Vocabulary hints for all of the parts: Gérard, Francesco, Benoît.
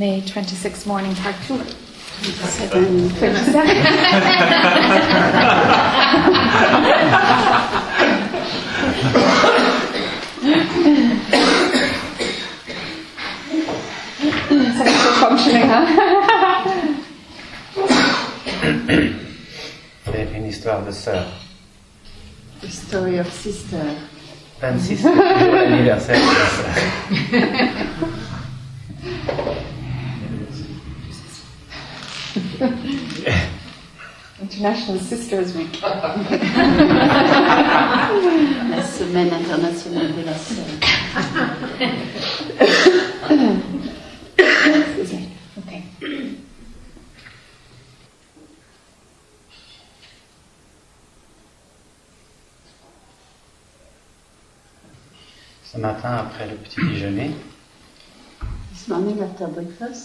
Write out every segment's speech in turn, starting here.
May 26 morning part 2. 7:27. That's still functioning, huh? C'est une histoire de sœur. The story of sister. 26 jours anniversaire de sœur. International Sisters Week. La semaine internationale de la sœur. Okay. Ce matin, après le petit déjeuner,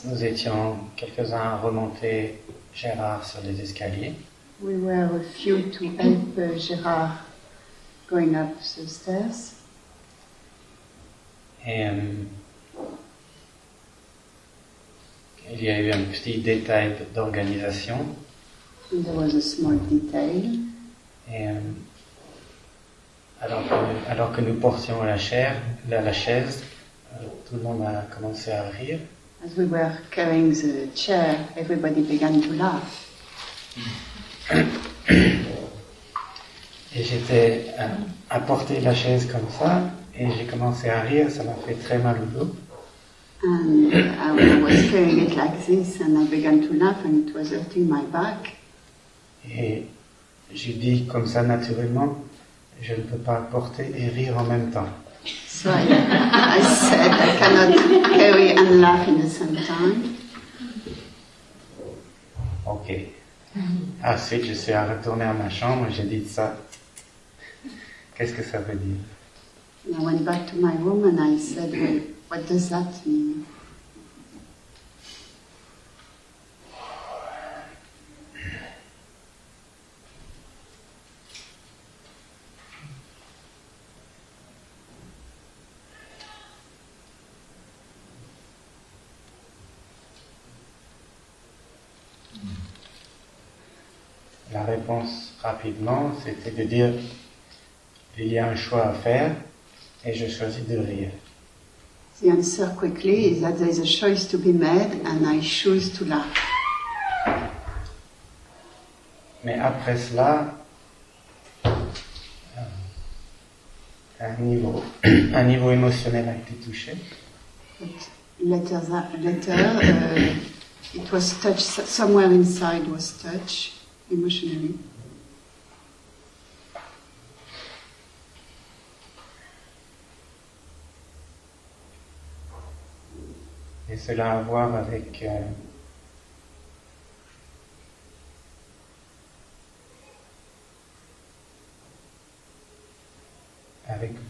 nous étions quelques-uns à remonter Gérard sur les escaliers. We were a few to help Gérard going up the stairs. Et il y a eu un petit détail d'organisation. There was a small detail. Et alors que nous portions la chaise, tout le monde a commencé à rire. As we were carrying the chair, everybody began to laugh. Et j'étais à porter la chaise comme ça, et j'ai commencé à rire, ça m'a fait très mal au dos. And I was carrying it like this, and I began to laugh, and it was hurting my back. Et j'ai dit comme ça naturellement, je ne peux pas porter et rire en même temps. So I said I cannot carry and laugh at the same time. Okay. Ensuite, je suis retourné à ma chambre et j'ai dit ça. Qu'est-ce que ça veut dire? And I went back to my room and I said, well, what does that mean? La réponse rapidement, c'était de dire il y a un choix à faire et je choisis de rire. The answer quickly is that there is a choice to be made and I choose to laugh. Mais après cela, un niveau émotionnel a été touché. Later, it was touched somewhere inside was touched. Emotionally. Et cela a à voir avec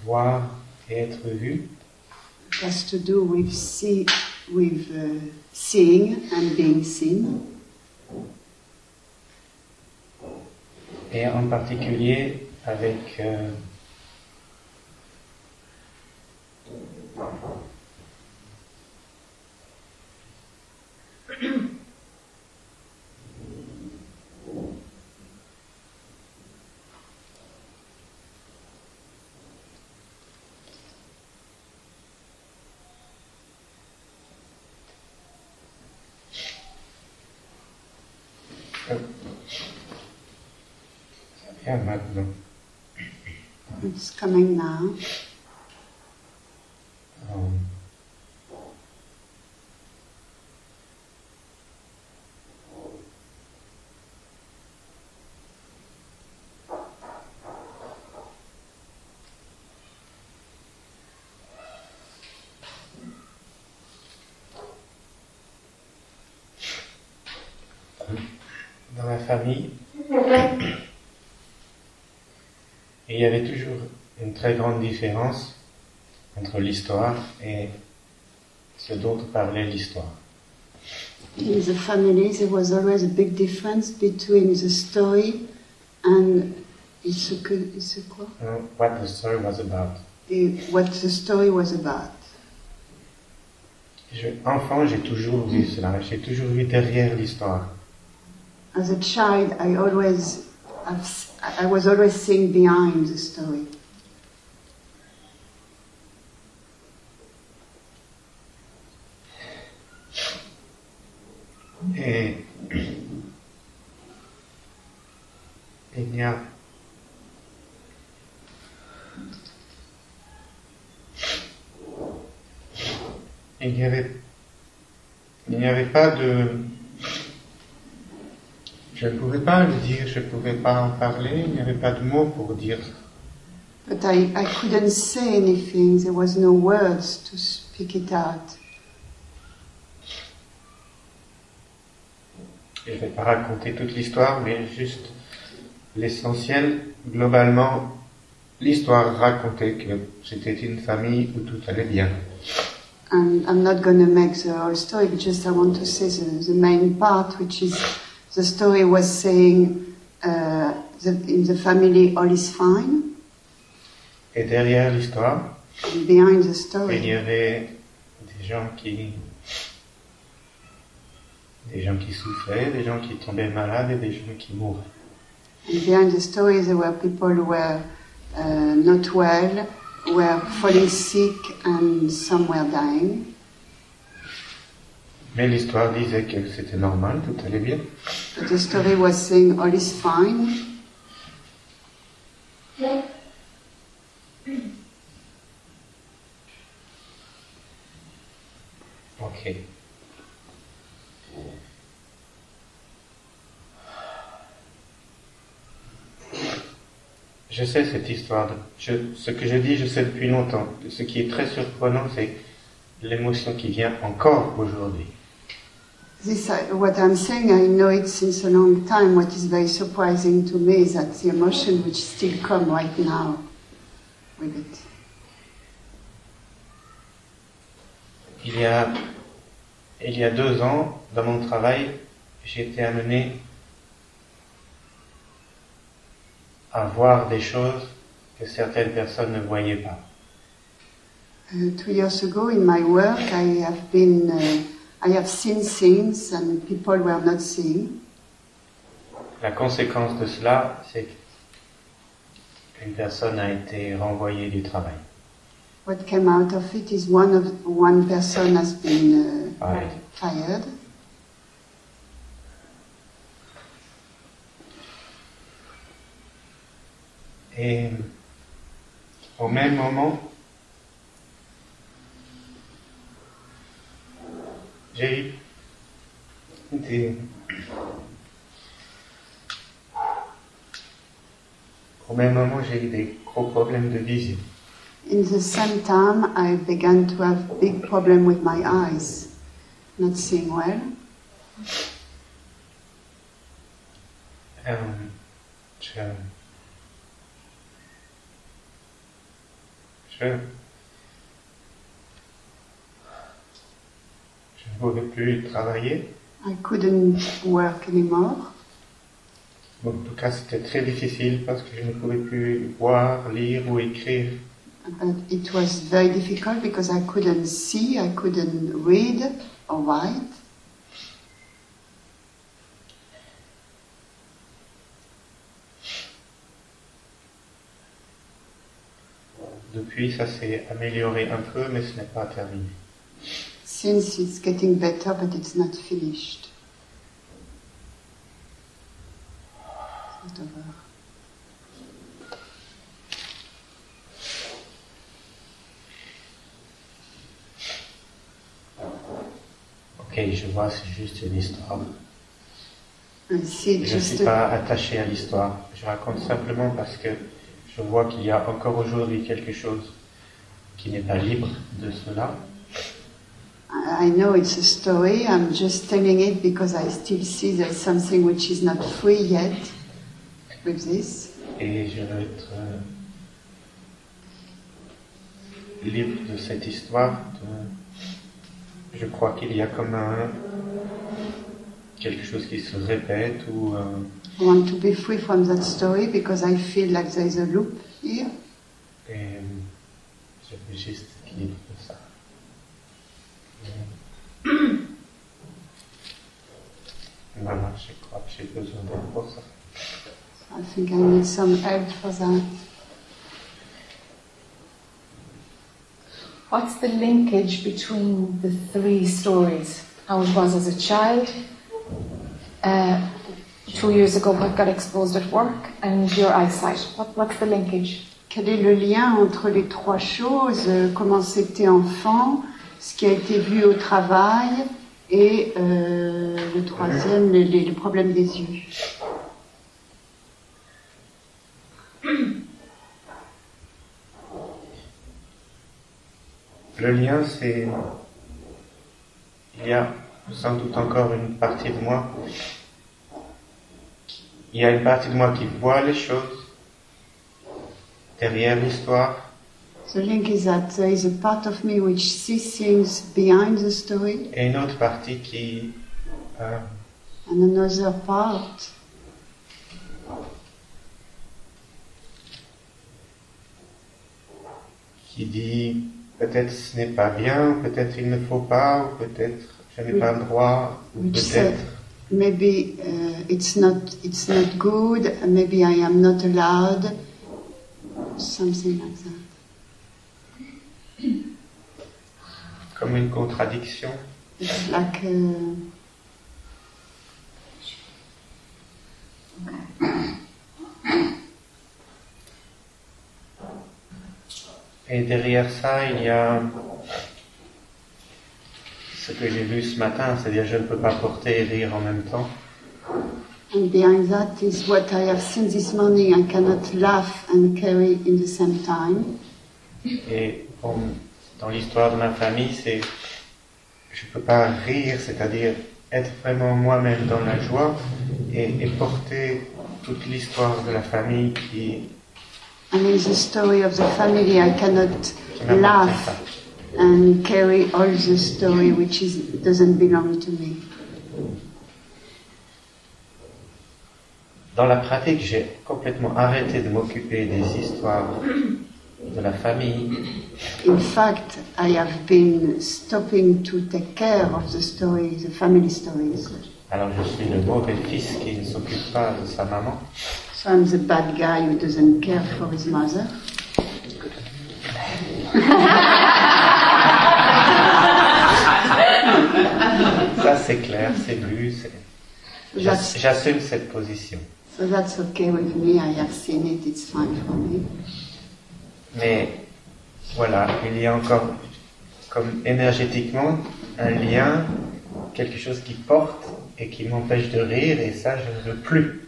voir et être vu. It has to do with seeing and being seen. Et en particulier avec maintenant. It's coming now. Dans la famille, il y avait toujours une très grande différence entre l'histoire et ce dont parlait l'histoire. In the family, there was always a big difference between the story and what the story was about. Enfant, j'ai toujours vu cela. J'ai toujours vu derrière l'histoire. As a child, I was always seeing behind the story. Et il y a il n'y avait pas de... Je ne pouvais pas le dire, je ne pouvais pas en parler, il n'y avait pas de mots pour dire. But I couldn't say anything, there was no words to speak it out. Je ne vais pas raconter toute l'histoire, mais juste l'essentiel, globalement, l'histoire racontait que c'était une famille où tout allait bien. And I'm not going to make the whole story, but just I want to say the main part, which is the story was saying in the family all is fine. Et derrière l'histoire, behind the story, il y avait des gens qui souffraient, des gens qui tombaient malades et des gens qui mouraient. And behind the story, there were people who were not well, were falling sick, and some were dying. Mais l'histoire disait que c'était normal, tout allait bien. But the story was saying all is fine. Ok. Je sais cette histoire. Ce que je dis, je sais depuis longtemps. Ce qui est très surprenant, c'est l'émotion qui vient encore aujourd'hui. This, what I'm saying, I know it since a long time. What is very surprising to me is that the emotion which still comes right now with it. Il y a 2 ans, dans mon travail, j'ai été amené à voir des choses que certaines personnes ne voyaient pas. 2 years ago, in my work, I have seen things and people were not seeing. La conséquence de cela, c'est qu'une personne a été renvoyée du travail. What came out of it is one person has been fired. Et au même moment, j'ai eu des gros problèmes de vision. In the same time, I began to have big problem with my eyes, not seeing well. Je ne pouvais plus travailler. I couldn't work anymore. En tout cas, c'était très difficile parce que je ne pouvais plus voir, lire ou écrire. But it was very difficult because I couldn't see, I couldn't read or write. Depuis, ça s'est amélioré un peu, mais ce n'est pas terminé. Since it's getting better, but it's not finished. It's not over. Ok, je vois, c'est juste une histoire. Je ne suis pas attaché à l'histoire. Je raconte simplement parce que je vois qu'il y a encore aujourd'hui quelque chose qui n'est pas libre de cela. I know it's a story. I'm just telling it because I still see there's something which is not free yet with this. Et je veux être libre de cette histoire. Je crois qu'il y a comme quelque chose qui se répète ou. I want to be free from that story because I feel like there is a loop here. Et je veux juste être libre de ça. She doesn't want water. I think I need some egg for that. What's the linkage between the three stories? How it was as a child, 2 years ago what got exposed at work, and your eyesight. What's the linkage? Quel est le lien entre les trois choses? Comment c'était enfant, ce qui a été vu au travail, et le troisième, le problème des yeux. Le lien, c'est... Il y a sans doute encore une partie de moi. Il y a une partie de moi qui voit les choses derrière l'histoire. The link is that there is a part of me which sees things behind the story. Et une autre partie qui... And another part. Qui dit... Peut-être ce n'est pas bien, peut-être il ne faut pas, ou peut-être je n'ai pas le droit, ou peut-être. Maybe it's not good. Maybe I am not allowed. Something like that. Comme une contradiction. It's like. Et derrière ça, il y a ce que j'ai vu ce matin, c'est-à-dire je ne peux pas porter et rire en même temps. And behind that is what I have seen this morning. I cannot laugh and carry in the same time. Et bon, dans l'histoire de ma famille, c'est je ne peux pas rire, c'est-à-dire être vraiment moi-même dans la joie et porter toute l'histoire de la famille qui... And in the story of the family, I cannot laugh and carry all the story which is, doesn't belong to me. Dans la pratique, j'ai complètement arrêté de m'occuper des histoires de la famille. In fact, I have been stopping to take care of the stories, the family stories. Alors je suis le mauvais fils qui ne s'occupe pas de sa maman. So I'm the bad guy who doesn't care for his mother. Ça c'est clair, c'est vu, j'assume cette position. So that's okay with me, I have seen it, it's fine for me. Mais voilà, il y a encore, comme énergétiquement, un lien, quelque chose qui porte et qui m'empêche de rire, et ça je ne veux plus.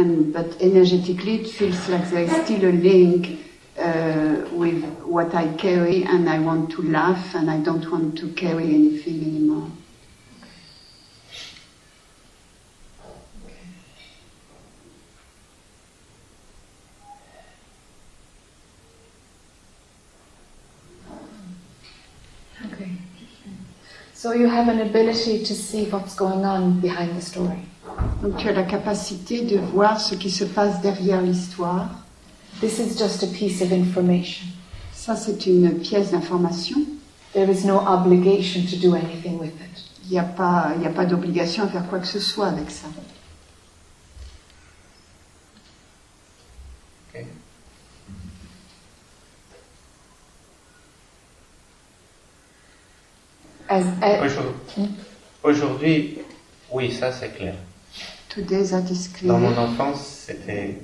But energetically, it feels like there is still a link with what I carry, and I want to laugh, and I don't want to carry anything anymore. Okay. So you have an ability to see what's going on behind the story. Donc tu as la capacité de voir ce qui se passe derrière l'histoire. This is just a piece of information. Ça c'est une pièce d'information. There is no obligation to do anything with it. Il n'y a pas d'obligation à faire quoi que ce soit avec ça. Okay. Aujourd'hui, oui, ça c'est clair. Today, that is clear. Dans mon enfance, c'était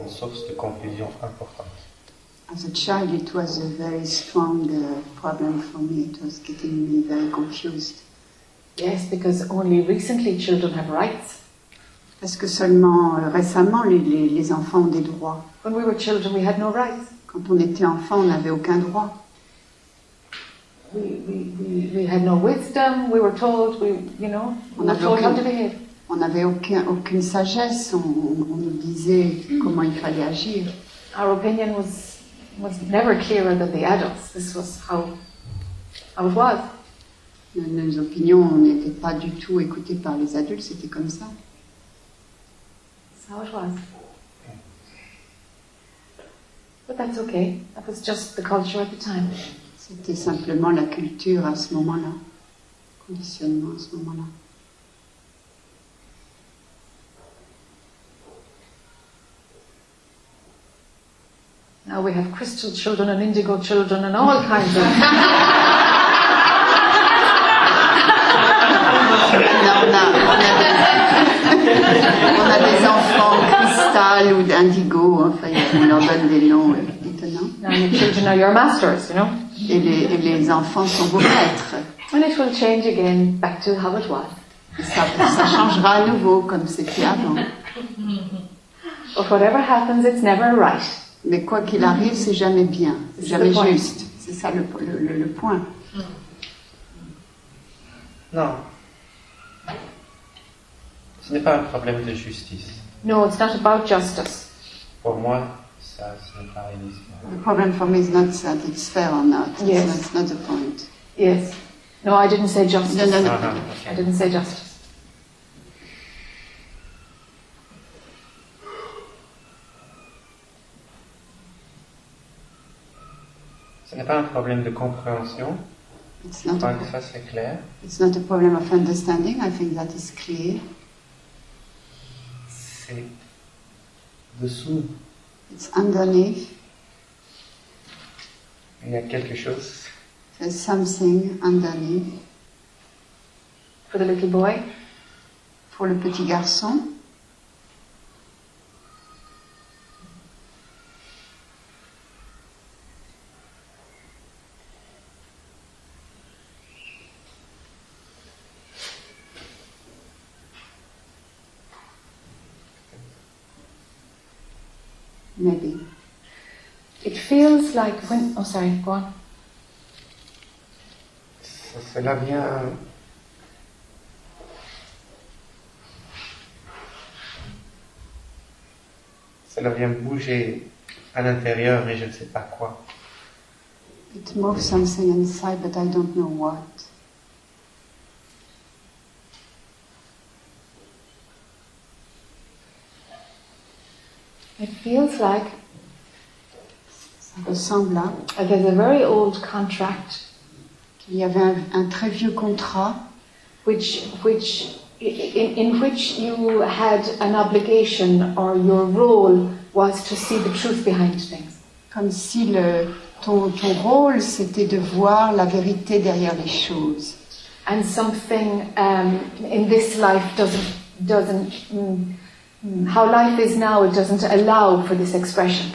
une source de confusion importante. As a child, it was a very strong problem for me. It was getting me very confused. Yes, because only recently children have rights. Parce que seulement récemment, les enfants ont des droits. When we were children, we had no rights. Quand on était enfant, on n'avait aucun droit. We had no wisdom. We were told, we were told how to behave. On n'avait aucune sagesse, on nous disait comment il fallait agir. Our opinion was never clearer than the adults. This was how it was. Nos opinions n'étaient pas du tout écoutées par les adultes, c'était comme ça. That's how it was. But that's okay. That was just the culture at the time. C'était simplement la culture à ce moment-là, conditionnement à ce moment-là. Now we have crystal children and indigo children and all kinds of... on a des enfants cristal ou d'indigo, enfin on leur donne des noms étonnants. And the children are your masters, you know. Et les enfants sont vos maîtres. And it will change again back to how it was. Ça changera à nouveau comme c'était avant. But whatever happens, it's never right. Mais quoi qu'il arrive, c'est jamais bien, c'est jamais juste. C'est ça le point. Non. Ce n'est pas un problème de justice. No, it's not about justice. Pour moi, ça, ce n'est pas une histoire. The problem for me is not that it's fair or not. Yes. That's not the point. Yes. No, I didn't say justice. No. Okay. I didn't say justice. Ce n'est pas un problème de compréhension. Je crois que ça c'est clair. It's not a problem of understanding. I think that is clear. C'est dessous. It's underneath. Il y a quelque chose. There's something underneath. For the little boy. Pour le petit garçon. Maybe. It feels like when... Oh, sorry, go on. Cela vient... Cela vient bouger à l'intérieur et je ne sais pas quoi. It moves something inside, but I don't know what. It feels like there's a very old contract. Il y avait un très vieux contrat, in which you had an obligation or your role was to see the truth behind things. Comme si ton rôle c'était de voir la vérité derrière les choses. And something in this life how life is now, it doesn't allow for this expression.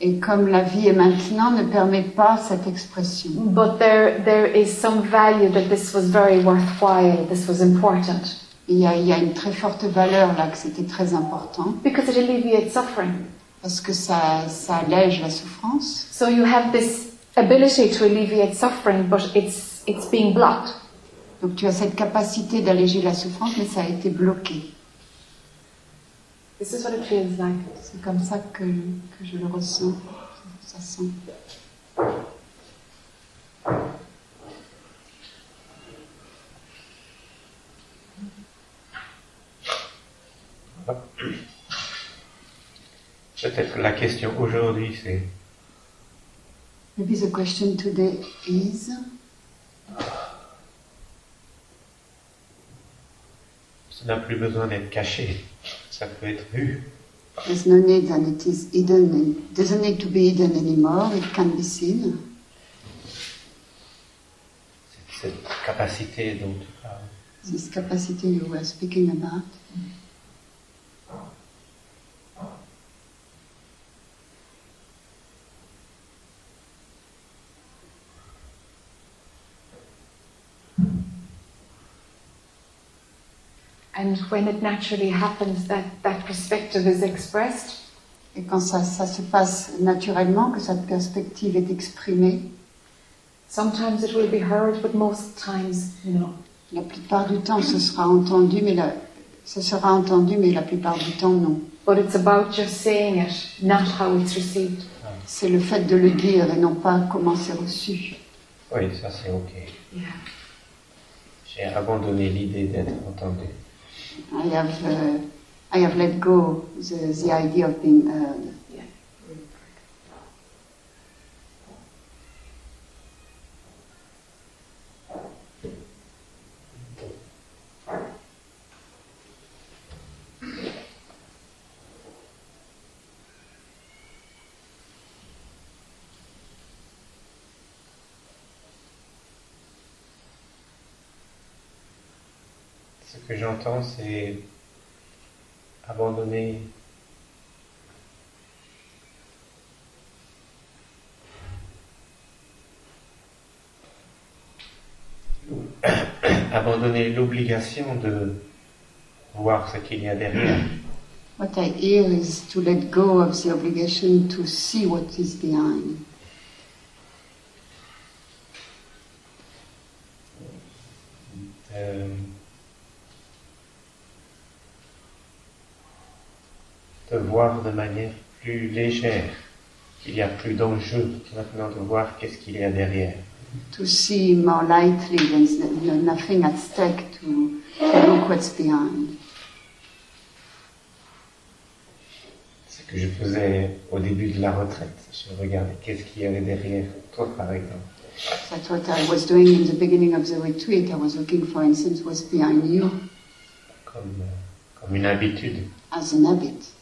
Et comme la vie est maintenant, ne permet pas cette expression. But there is some value that this was very worthwhile, this was important. Il y a une très forte valeur là, que c'était très important. Because it alleviates suffering. Parce que ça allège la souffrance. So you have this ability to alleviate suffering, but it's being blocked. Donc tu as cette capacité d'alléger la souffrance, mais ça a été bloqué. This is what it feels like. C'est comme ça que je le ressens. Ça sent. Peut-être la question aujourd'hui c'est. Maybe the question today is. Ça n'a plus besoin d'être caché. Ça peut être vu. There's no need that it is hidden. It doesn't need to be hidden anymore. It can be seen. Cette capacité dont tu parles. This capacity you were speaking about. And when it naturally happens, that perspective is expressed. Et quand ça se passe naturellement, que cette perspective est exprimée. Sometimes it will be heard, but most times, no. La plupart du temps, ce sera entendu, mais la plupart du temps, non. But it's about just saying it, not how it's received. C'est le fait de le dire et non pas comment c'est reçu. Oui, ça c'est ok. Yeah. J'ai abandonné l'idée d'être entendu. I have let go the idea of being heard. Yeah. Ce que j'entends, c'est abandonner. Abandonner l'obligation de voir ce qu'il y a derrière. What I hear is to let go of the obligation to see what is behind. De voir de manière plus légère, qu'il n'y a plus d'enjeu, maintenant de voir qu'est-ce qu'il y a derrière. To see more lightly, there's nothing at stake to look what's behind. C'est ce que je faisais au début de la retraite. Je regardais qu'est-ce qu'il y avait derrière toi, par exemple. That's what I was doing in the beginning of the retreat. I was looking, for instance, what's behind you. Comme une habitude. As an habit.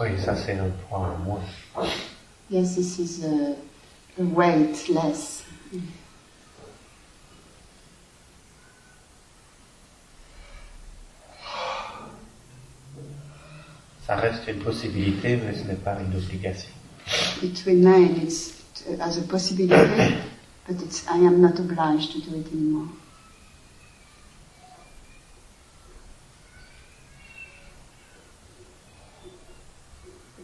Oui, ça c'est un point à moi. Yes, this is a weightless. Ça reste une possibilité, mais ce n'est pas une obligation. It remains as a possibility, but it's, I am not obliged to do it anymore.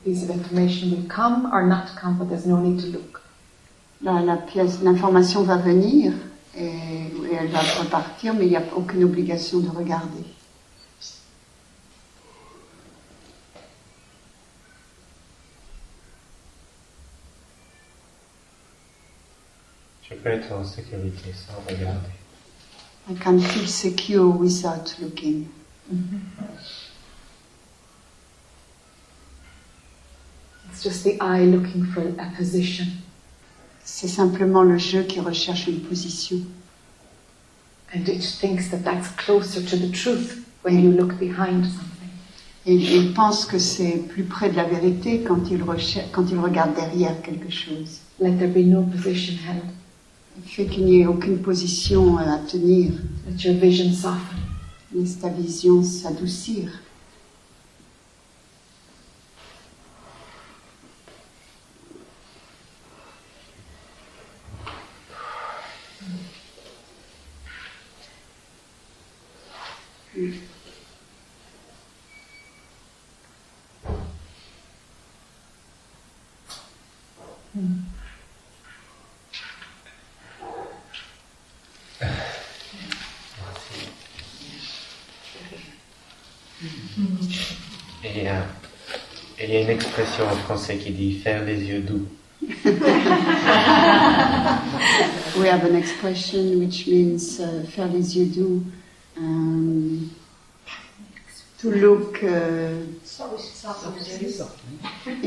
Pieces of information will come or not come, but there's no need to look. L'information va venir et elle va repartir, mais il n'y a aucune obligation de regarder. Je peux être en sécurité sans regarder. I can feel secure without looking. Mm-hmm. It's just the eye looking for a position. C'est simplement le jeu qui recherche une position. And it thinks that that's closer to the truth when you look behind something. Et il pense que c'est plus près de la vérité quand il regarde derrière quelque chose. Let there be no position held. Il fait qu'il n'y ait aucune position à tenir. Let your vision soften. Laisse ta vision s'adoucir. Et il y a une expression en français qui dit faire les yeux doux. We have an expression which means faire les yeux doux. To look in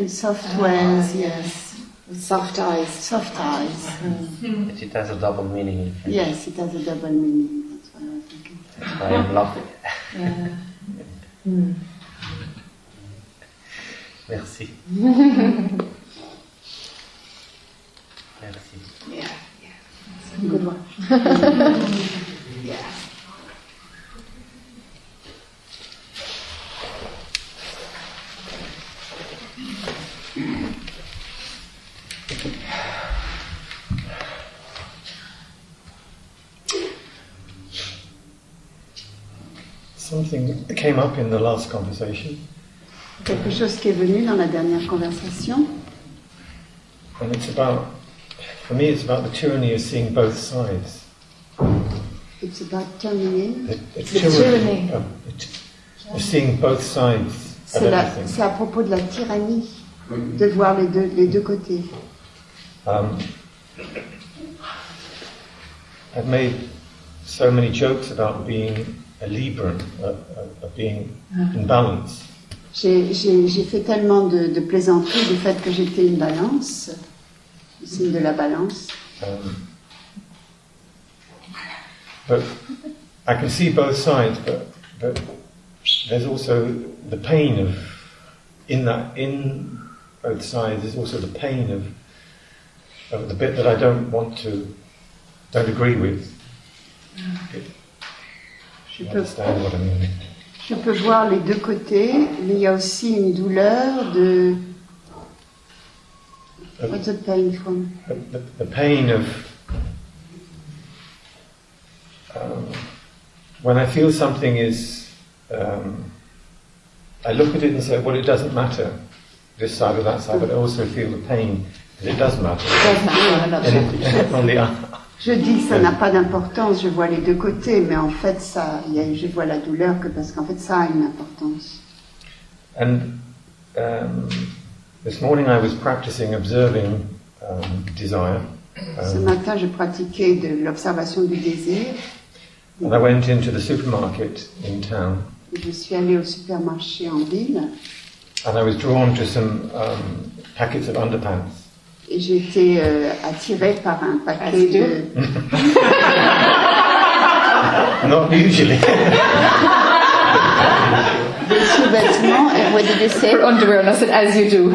soft ways, yes. With soft eyes. Soft eyes. Mm. But it has a double meaning in French. Yes, it has a double meaning. That's why I was thinking. That's why I'm laughing. Yeah. Mm. Merci. Merci. Yeah, yeah. That's a good one. Yeah. Something that came up in the last conversation. Quelque chose qui est venu dans la dernière conversation. And it's about, for me, it's about the tyranny of seeing both sides. It's about the tyranny of seeing both sides. C'est à propos de la tyrannie de voir les deux côtés. I've made so many jokes about being a Libra, a being in balance. J'ai fait tellement de plaisanteries du fait que j'étais une balance, le signe de la balance. But I can see both sides, but there's also the pain of in both sides. There's also the pain of the bit that I don't agree with. You understand what I mean? Je peux voir les deux côtés, mais il y a aussi une douleur de. What's the pain from? The pain of when I feel something is, I look at it and say, well, it doesn't matter, this side or that side, but I also feel the pain that it does matter. Je dis que ça n'a pas d'importance, je vois les deux côtés, mais en fait, je vois la douleur que parce qu'en fait, ça a une importance. And this morning I was practicing observing desire. Ce matin, je pratiquais de l'observation du désir. And I went into the supermarket in town. Je suis allée au supermarché en ville. And I was drawn to some packets of underpants. Et j'étais attirée par un paquet de... Not usually. Des sous-vêtements, and what did they say? Underwear, and I said, as you do.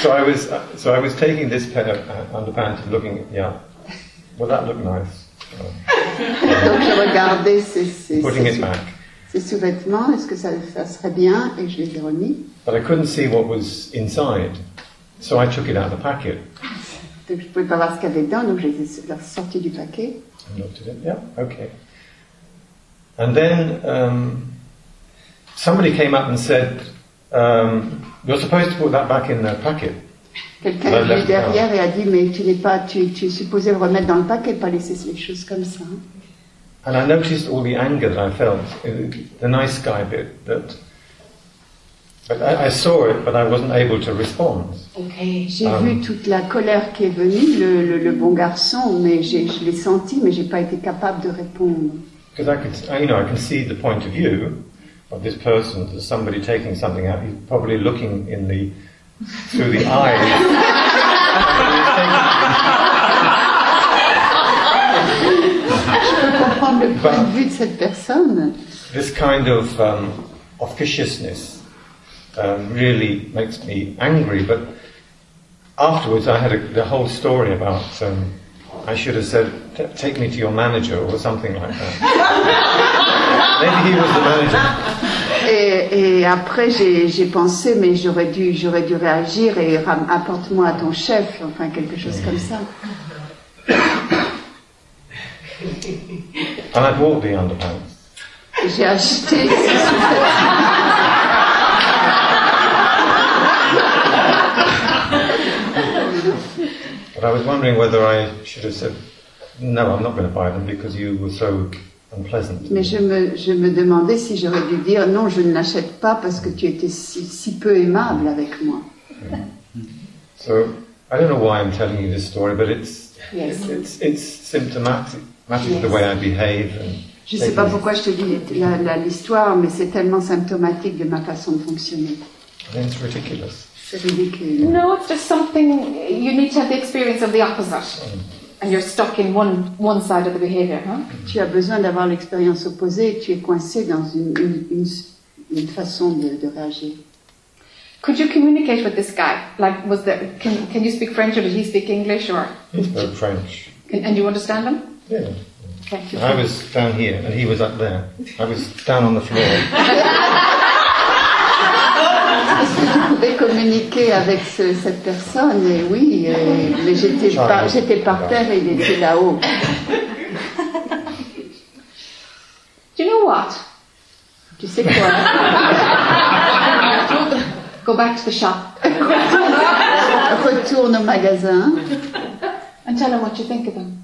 So I was taking this pair of underpants and looking, well, that looked nice. Donc je regardais putting it back. Ces sous-vêtements, est-ce que ça serait bien, et je les ai remis. But I couldn't see what was inside, so I took it out of the packet. Donc je pouvais pas voir ce qu'il y avait dedans, donc je les ai sortis du paquet. And looked at it. Yeah, okay. And then somebody came up and said, "You're supposed to put that back in the packet." Quelqu'un est venu derrière et a dit, mais tu es supposé le remettre dans le paquet, pas laisser les choses comme ça. And I noticed all the anger that I felt, the nice guy bit, that I saw it, but I wasn't able to respond. Okay. J'ai vu toute la colère qui est venue, le bon garçon, mais je l'ai senti, mais j'ai pas été capable de répondre. Because I can see the point of view of this person, there's somebody taking something out, he's probably looking through the eyes. But this kind of officiousness really makes me angry. But afterwards, I had the whole story about I should have said, "Take me to your manager" or something like that. Maybe he was the manager. Et après, j'ai pensé, mais j'aurais dû réagir et apporte-moi à ton chef, enfin quelque chose comme ça. And I bought the underpants. J'ai acheté ces sous-vêtements. But I was wondering whether I should have said, "No, I'm not going to buy them because you were so unpleasant." Mais je me demandais si j'aurais dû dire, non, je ne l'achète pas parce que tu étais si peu aimable avec moi. So I don't know why I'm telling you this story, but it's symptomatic. Yes. The way I behave and je ne sais pas pourquoi je te dis l'histoire, mais c'est tellement symptomatique de ma façon de fonctionner. It's ridiculous. C'est ridicule. No, it's just something you need to have the experience of the opposite, and you're stuck in one side of the behavior. Huh? Tu as besoin d'avoir l'expérience opposée, et tu es coincé dans une façon de réagir. Could you communicate with this guy? Like, can you speak French or did he speak English or? He spoke French. And you understand him? Yeah. Okay. I was down here and he was up there. I was down on the floor. Est-ce que tu pouvais communiquer avec cette personne? Et oui, mais j'étais par terre et il était là-haut. Do you know what? Tu sais quoi? Go back to the shop. Retourne au magasin. And tell him what you think of him.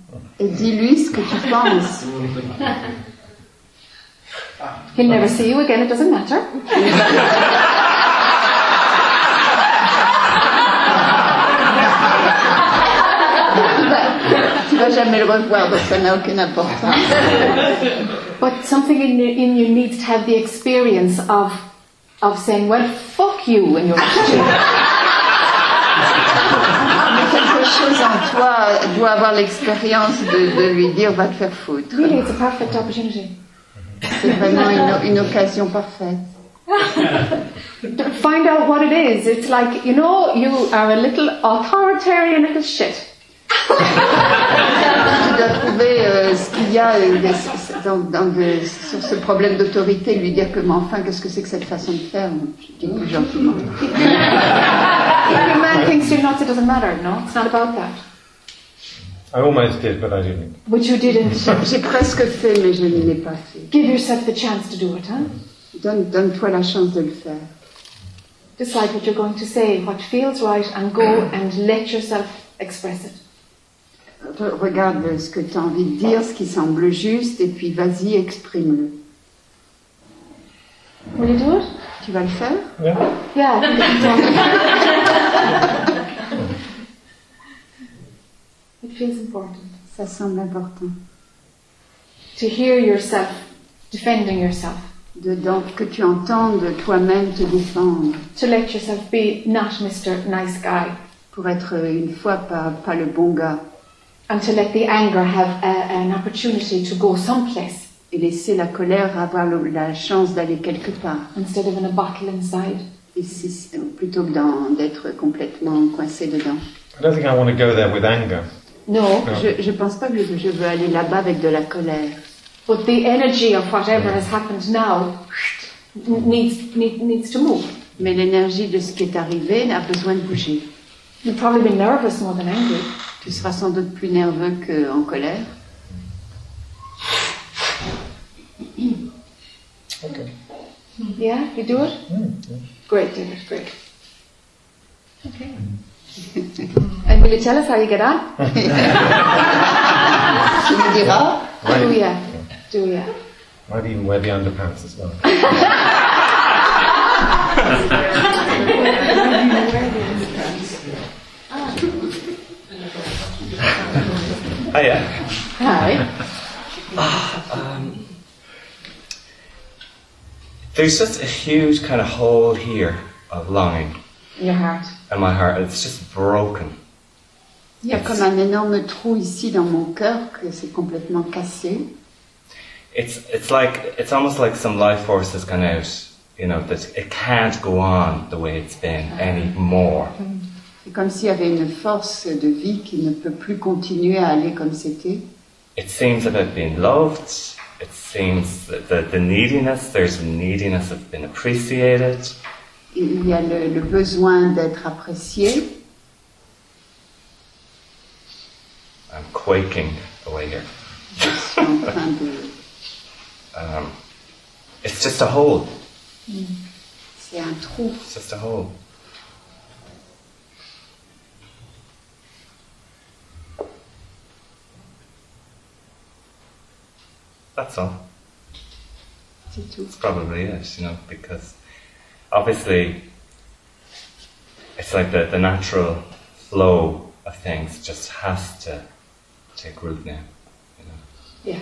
Et dis-lui ce que tu penses. He'll never see you again, it doesn't matter. Tu vas jamais le revoir, donc ça n'a aucune importance. But something in you needs to have the experience of saying, well, fuck you when you're a en toi doit avoir l'expérience de lui dire va te faire foutre. Really, it's a perfect opportunity. C'est vraiment une occasion parfaite. Find out what it is. It's like, you know, you are a little authoritarian little shit. Tu dois trouver ce qu'il y a sur ce problème d'autorité, lui dire que, mais enfin, qu'est-ce que c'est que cette façon de faire? Je dis plus gentiment. If your man thinks you're nuts, it doesn't matter, no? It's not about that. I almost did, but I didn't. But you didn't. J'ai presque fait, mais je ne l'ai pas fait. Give yourself the chance to do it, huh? Donne-toi la chance de le faire. Decide what you're going to say, what feels right, and go and let yourself express it. Regarde ce que tu as envie de dire, ce qui semble juste, et puis vas-y, exprime-le. Will you do it? Tu vas le faire? Yeah. Yeah. It feels important. Ça semble important. To hear yourself defending yourself. Donc que tu entendes toi-même te défendre. To let yourself be not Mr. Nice Guy. Pour être une fois pas le bon gars. And to let the anger have an opportunity to go someplace. Et laisser la colère avoir la chance d'aller quelque part. Instead of in a bottle inside. Et plutôt que d'être complètement coincé dedans. I don't think I want to go there with anger. No. Je pense pas que je veux aller là-bas avec de la colère. But the energy of whatever has happened now needs to move. Mais l'énergie de ce qui est arrivé a besoin de bouger. You'll probably be nervous more than angry. Tu seras sans doute plus nerveux qu'en colère. Okay. Yeah, you do it? Yeah. Great, do it, great. Okay. And will you tell us how you get on? Tu me diras? Right. Do ya? Do ya? Might even wear the underpants as well. Hiya. Hi. There's just a huge kind of hole here of longing. Your heart. And my heart, it's just broken. Il y a comme un énorme trou ici dans mon cœur que c'est complètement cassé. It's almost like some life force has gone out. You know, that it can't go on the way it's been anymore. C'est comme s'il y avait une force de vie qui ne peut plus continuer à aller comme c'était. It seems that I've been loved. It seems that the neediness, there's neediness of being appreciated. Il y a le besoin d'être apprécié. I'm quaking away here. Je suis en train de... it's just a hole. C'est un trou. It's just a hole. That's all. It's probably it, you know, because obviously it's like the natural flow of things just has to take root now, you know. Yeah.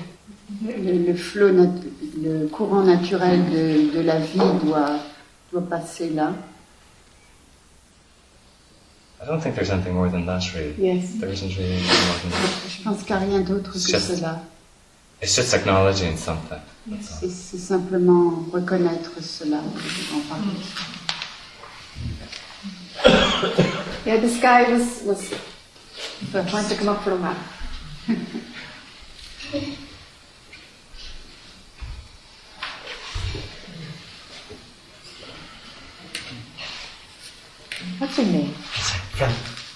Le courant naturel de la vie doit passer là. I don't think there's anything more than that, really. Yes. There isn't really anything more than that. Je pense qu'il n'y a rien d'autre que cela. It's just acknowledging something. Yes. C'est simplement reconnaître cela. Yeah, this guy was trying to come up for a while. What's your name? Fran.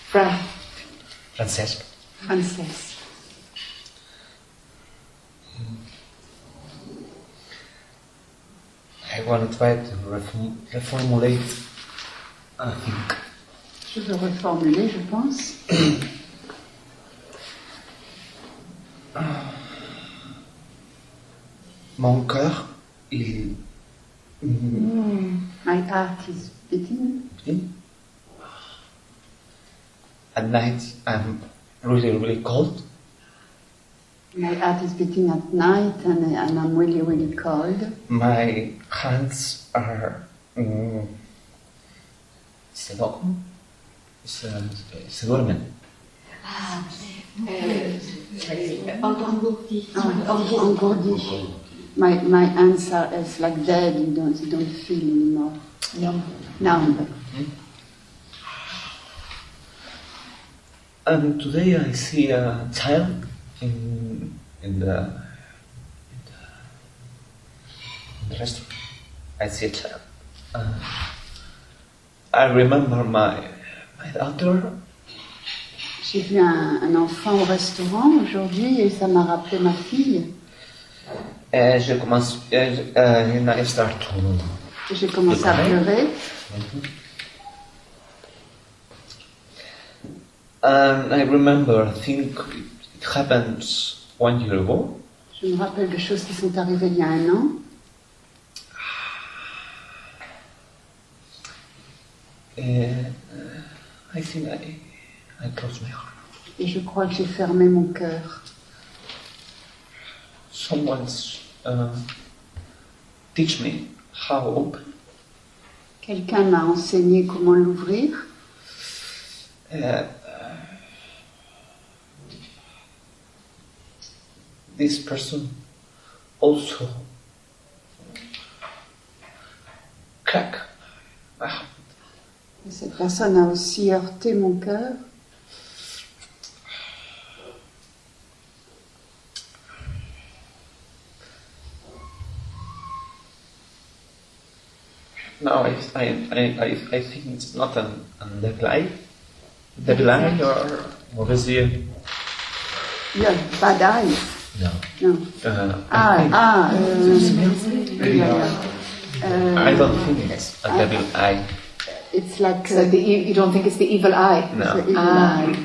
Fran. Francesco. Francesco. I want to try to reformulate. I think. Je veux reformuler, je pense. Mon cœur, il. My heart is beating. At night, I'm really, really cold. My heart is beating at night and I'm really, really cold. My hands are... se tocano, se dormen. Ah, engourdis. My hands are like dead, you don't feel anymore. Numb. And today I see a child in the restaurant. I see a child. I remember my daughter. J'ai vu un enfant au restaurant aujourd'hui et ça m'a rappelé ma fille. J'ai commencé à pleurer. And I remember, I think it happened 1 year ago. Je me rappelle de choses qui sont arrivées il y a un an. I think I closed my heart. Et je crois que j'ai fermé mon cœur. Someone's teach me how open. Quelqu'un m'a enseigné comment l'ouvrir. This person also cracked my heart. Cette personne a aussi heurté mon cœur. Now I think it's not an deadline or is it? Yeah, bad eye. No. I don't think it's a devil eye. It's like so you don't think it's the evil eye? No. It's the evil eye.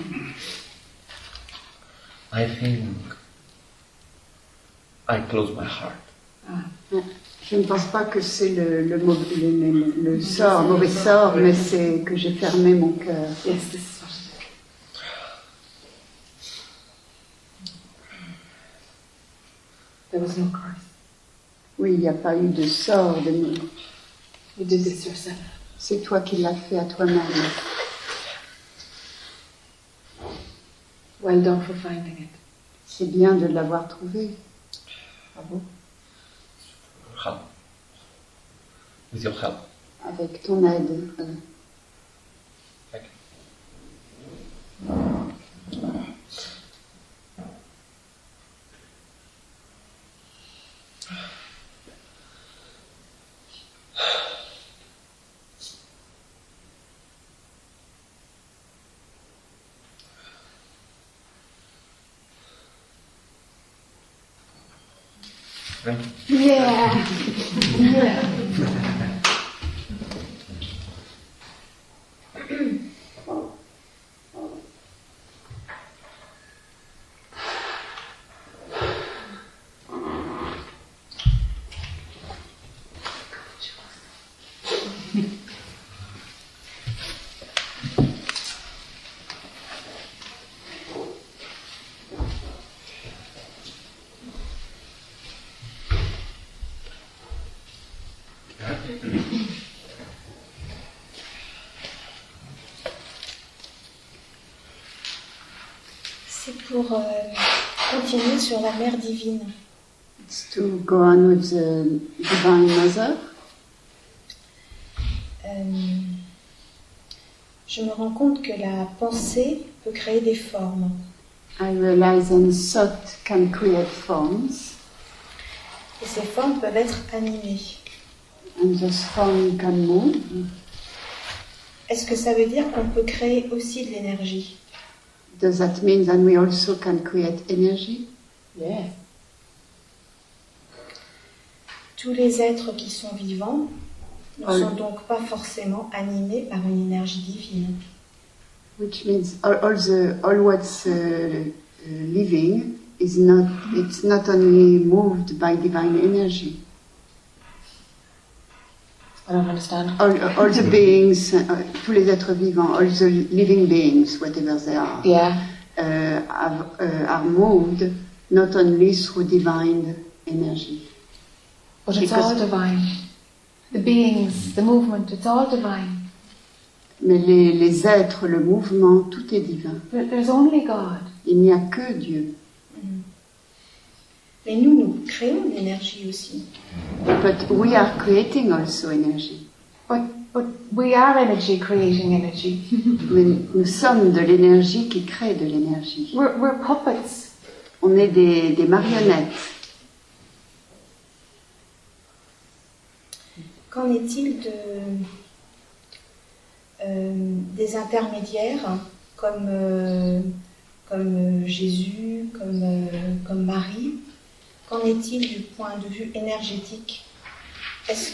I think I close my heart. Je ne pense pas que c'est le sort, mauvais sort, mais c'est que j'ai fermé mon cœur. Yes, this is There was no curse. Oui, il n'y a pas eu de sort de nous. You did this yourself. C'est toi qui l'as fait à toi-même. Well done for finding it. C'est bien de l'avoir trouvé. Bravo. Help. With your help. Avec ton aide. Yeah. Pour continuer sur la Mère Divine. It's to go on with the Divine Mother. Je me rends compte que la pensée peut créer des formes. I realize that thought can create forms. Et ces formes peuvent être animées. And those forms can move. Est-ce que ça veut dire qu'on peut créer aussi de l'énergie? Does that mean that we also can create energy? Yes. Tous les êtres qui sont vivants ne sont donc pas forcément animés par une énergie divine. Which means all what's living is not. It's not only moved by divine energy. I don't understand. All the beings, tous les êtres vivants, all the living beings, whatever they are, are moved not only through divine energy. But it's all divine. The beings, the movement, it's all divine. Mais les êtres, le mouvement, tout est divin. There's only God. Il n'y a que Dieu. Mm. Mais nous, nous créons l'énergie aussi. But we are creating also energy. But we are energy creating energy. Nous sommes de l'énergie qui crée de l'énergie. We're puppets. On est des marionnettes. Qu'en est-il de... des intermédiaires comme Jésus, comme Marie. Qu'en est-il du point de vue énergétique? Est-ce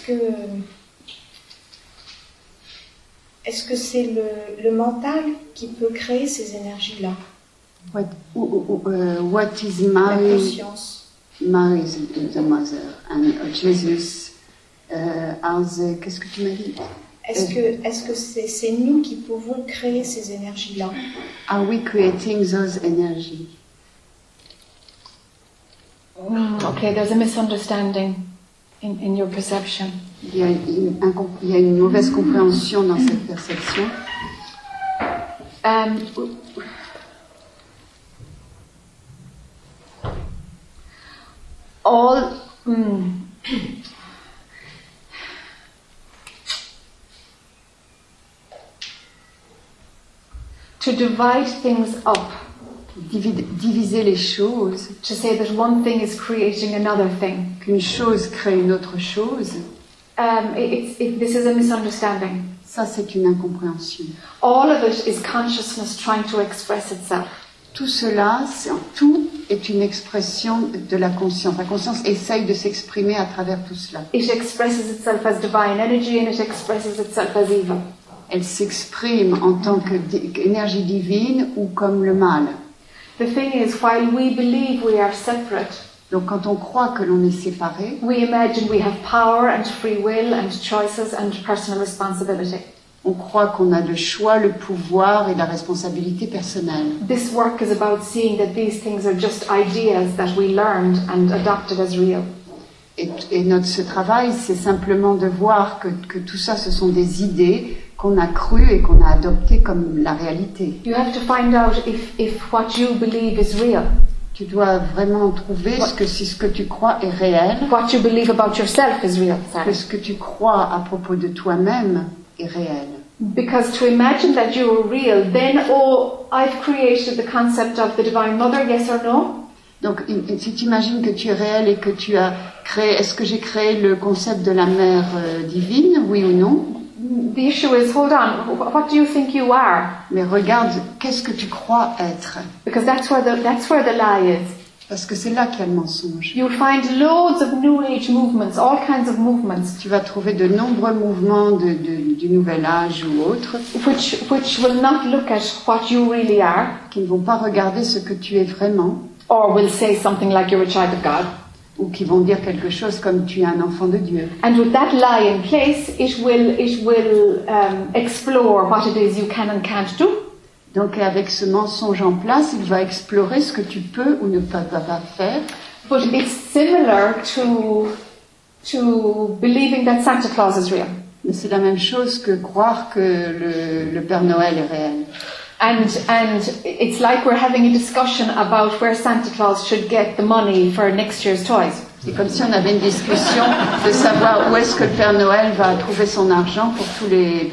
que c'est le mental qui peut créer ces énergies-là? What is Mary? La conscience. Mary is the mother and Jesus are the... Qu'est-ce que tu m'as dit? Est-ce que c'est nous qui pouvons créer ces énergies-là? Are we creating those energies? Okay, there's a misunderstanding in your perception. Il y a une mauvaise compréhension dans cette perception. To divide things up, diviser les choses. To say that one thing is creating another thing. Qu'une chose crée une autre chose. This is a misunderstanding. Ça, c'est une incompréhension. All of it is consciousness trying to express itself. Tout est une expression de la conscience. La conscience essaye de s'exprimer à travers tout cela. It expresses itself as divine energy and it expresses itself as evil. Elle s'exprime en tant qu'énergie divine ou comme le mal. The thing is, while we believe we are separate, donc quand on croit que l'on est séparé, we imagine we have power and free will and choices and personal responsibility. On croit qu'on a le choix, le pouvoir et la responsabilité personnelle. This work is about seeing that these things are just ideas that we learned and adopted as real. Et ce travail, c'est simplement de voir que tout ça, ce sont des idées qu'on a cru et qu'on a adopté comme la réalité. You have to find out if what you believe is real. Tu dois vraiment trouver si ce que tu crois est réel. What you believe about yourself is real. Ce que tu crois à propos de toi-même est réel. Because to imagine that you are real, then oh, I've created the concept of the Divine Mother, yes or no? Donc, si tu imagines que tu es réel et que tu as créé, est-ce que j'ai créé le concept de la mère divine, oui ou non? The issue is, hold on, what do you think you are? Mais regarde, qu'est-ce que tu crois être? Because that's where the lie is. Parce que c'est là qu'il y a le mensonge. You'll find loads of New Age movements, all kinds of movements. Tu vas trouver de nombreux mouvements du Nouvel Âge ou autres. Which will not look at what you really are. Qui ne vont pas regarder ce que tu es vraiment. Or will say something like you're a child of God. Ou qui vont dire quelque chose comme tu es un enfant de Dieu. And with that lie in place, it will explore what it is you can and can't do. Donc avec ce mensonge en place, il va explorer ce que tu peux ou ne peux pas faire. But it's similar to believing that Santa Claus is real. Mais c'est la même chose que croire que le Père Noël est réel. And it's like we're having a discussion about where Santa Claus should get the money for next year's toys. C'est comme si on avait une discussion de savoir où est-ce que le Père Noël va trouver son argent pour tous les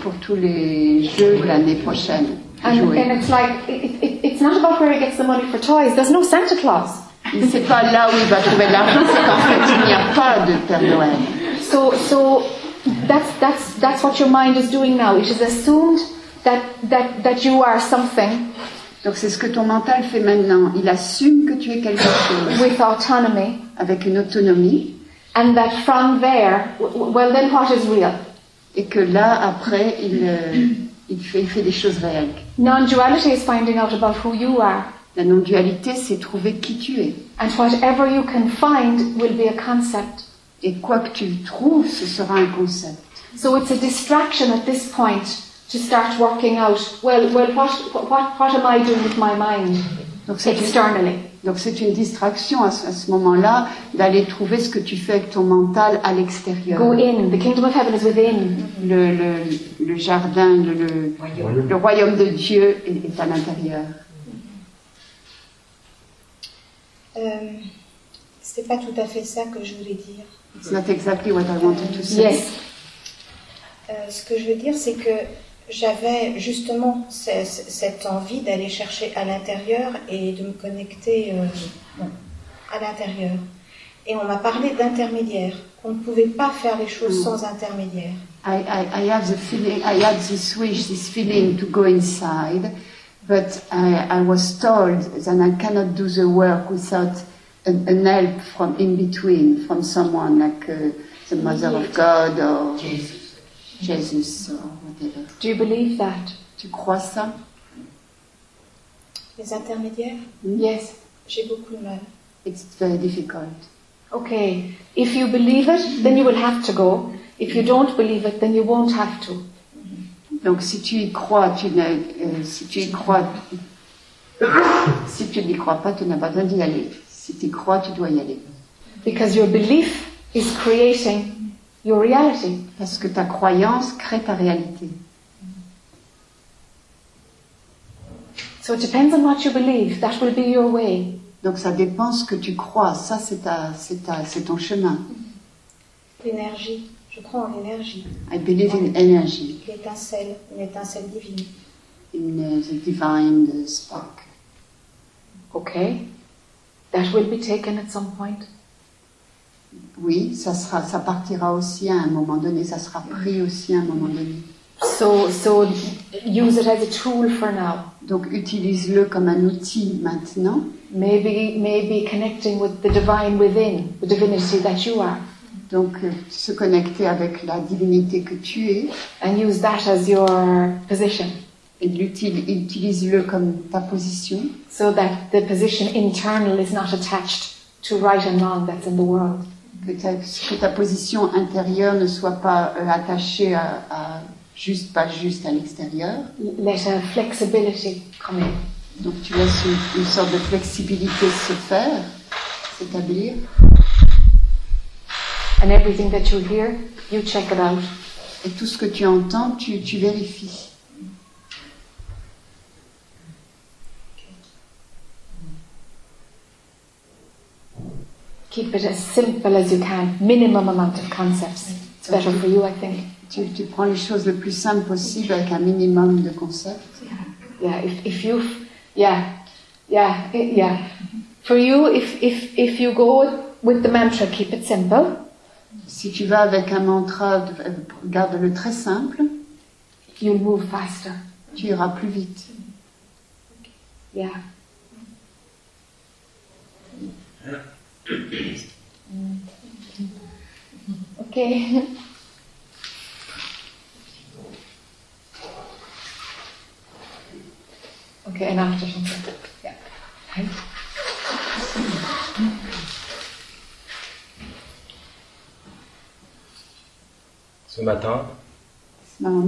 jeux de l'année prochaine. And it's like it's not about where he gets the money for toys. There's no Santa Claus. C'est pas là où il va trouver l'argent, c'est qu'en fait il n'y a pas de Père Noël. So that's what your mind is doing now. It is assumed that you are something. Donc c'est ce que ton mental fait maintenant. Il assume que tu es quelque chose. With autonomy. Avec une autonomie. And that from there, well then what is real? Et que là après il fait des choses réelles. Non-duality is finding out about who you are. La non-dualité, c'est trouver qui tu es. And whatever you can find will be a concept. Et quoi que tu trouves, ce sera un concept. So it's a distraction at this point. To start working out, well, what am I doing with my mind externally? Donc c'est une distraction à ce moment-là d'aller trouver ce que tu fais avec ton mental à l'extérieur. Go in. The kingdom of heaven is within. Le jardin, le royaume de Dieu est à l'intérieur. C'est pas tout à fait ça que je voulais dire. It's not exactly what I wanted to say. Yes. Ce que je veux dire, c'est que j'avais justement cette envie d'aller chercher à l'intérieur et de me connecter à l'intérieur. Et on m'a parlé d'intermédiaire. On ne pouvait pas faire les choses sans intermédiaire. I have the feeling, I had this wish, this feeling to go inside, but I was told that I cannot do the work without an help from in between, from someone like the Mother of God or Jesus or whatever. Do you believe that? Tu crois ça? Les intermédiaires? Yes. J'ai beaucoup de mal. It's very difficult. Okay. If you believe it, then you will have to go. If you don't believe it, then you won't have to. Donc si tu y crois, si tu n'y crois pas, tu n'as pas besoin d'y aller. Si tu y crois, tu dois y aller. Because your belief is creating your reality. Parce que ta croyance crée ta réalité. So it depends on what you believe. That will be your way. Donc ça dépend ce que tu crois. Ça c'est ton chemin. L'énergie. Je crois en l'énergie. I believe in energy. L'étincelle, une étincelle divine. In the divine spark. Okay. That will be taken at some point. Oui, ça partira aussi à un moment donné, ça sera pris aussi à un moment donné. So use it as a tool for now. Donc utilise-le comme un outil maintenant. Maybe connecting with the divine within, the divinity that you are. Donc se connecter avec la divinité que tu es. And use that as your position. Et utilise-le comme ta position. So that the position internal is not attached to right and wrong that's in the world. Que ta position intérieure ne soit pas attachée à juste, pas juste à l'extérieur. Let a flexibility come in. Donc tu laisses une sorte de flexibilité se faire, s'établir. And everything that you hear, you check it out. Et tout ce que tu entends, tu vérifies. Keep it as simple as you can. Minimum amount of concepts. It's better for you, I think. Tu prends les choses le plus simple possible avec un minimum de concepts. Yeah. If you. For you, if you go with the mantra, keep it simple. Si tu vas avec un mantra, garde-le très simple. You'll move faster. Tu iras plus vite. Yeah. Okay. Okay, and after something. Yeah. Hi. Ce matin, en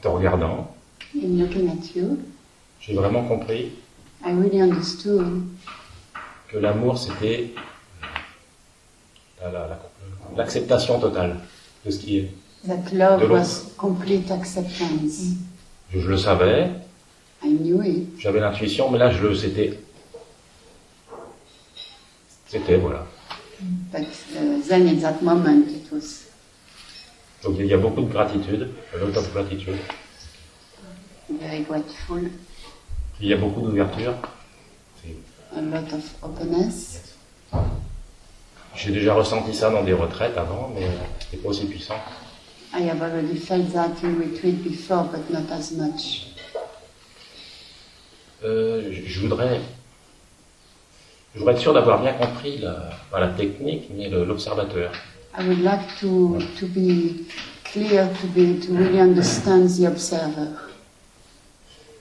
te regardant, j'ai vraiment compris. I really understood. Que l'amour, c'était l'acceptation totale de ce qui est. That love was complete acceptance. Je le savais. I knew it. J'avais l'intuition, mais là, je le c'était. C'était, voilà. But then, at that moment, it was. Donc, il y a beaucoup de gratitude, a lot of gratitude. Very grateful. Il y a beaucoup d'ouverture. A lot of openness. J'ai déjà ressenti ça dans des retraites avant, mais c'était pas aussi puissant. I have already felt that in retreat before, but not as much. Je voudrais être sûr d'avoir bien compris pas la technique, mais l'observateur. I would like to be clear, to really understand the observer.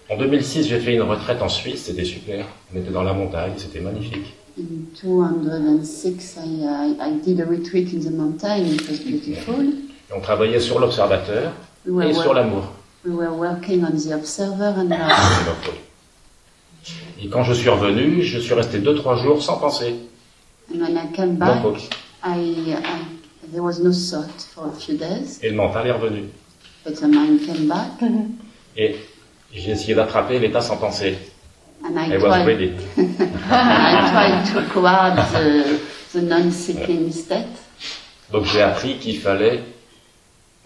En 2006, j'ai fait une retraite en Suisse, c'était super. On était dans la montagne, c'était magnifique. In 2006, I did a retreat in the mountain, it was beautiful. Et on travaillait sur l'observateur et sur l'amour. We were working on the observer and love. Et quand je suis revenu, je suis resté 2-3 jours sans penser. And when I came back, there was no thought for a few days. Et le mental est revenu. But the mind came back. Et j'ai essayé d'attraper l'état sans penser. And I tried. I tried to guard the non-seeking state. Donc j'ai appris qu'il fallait.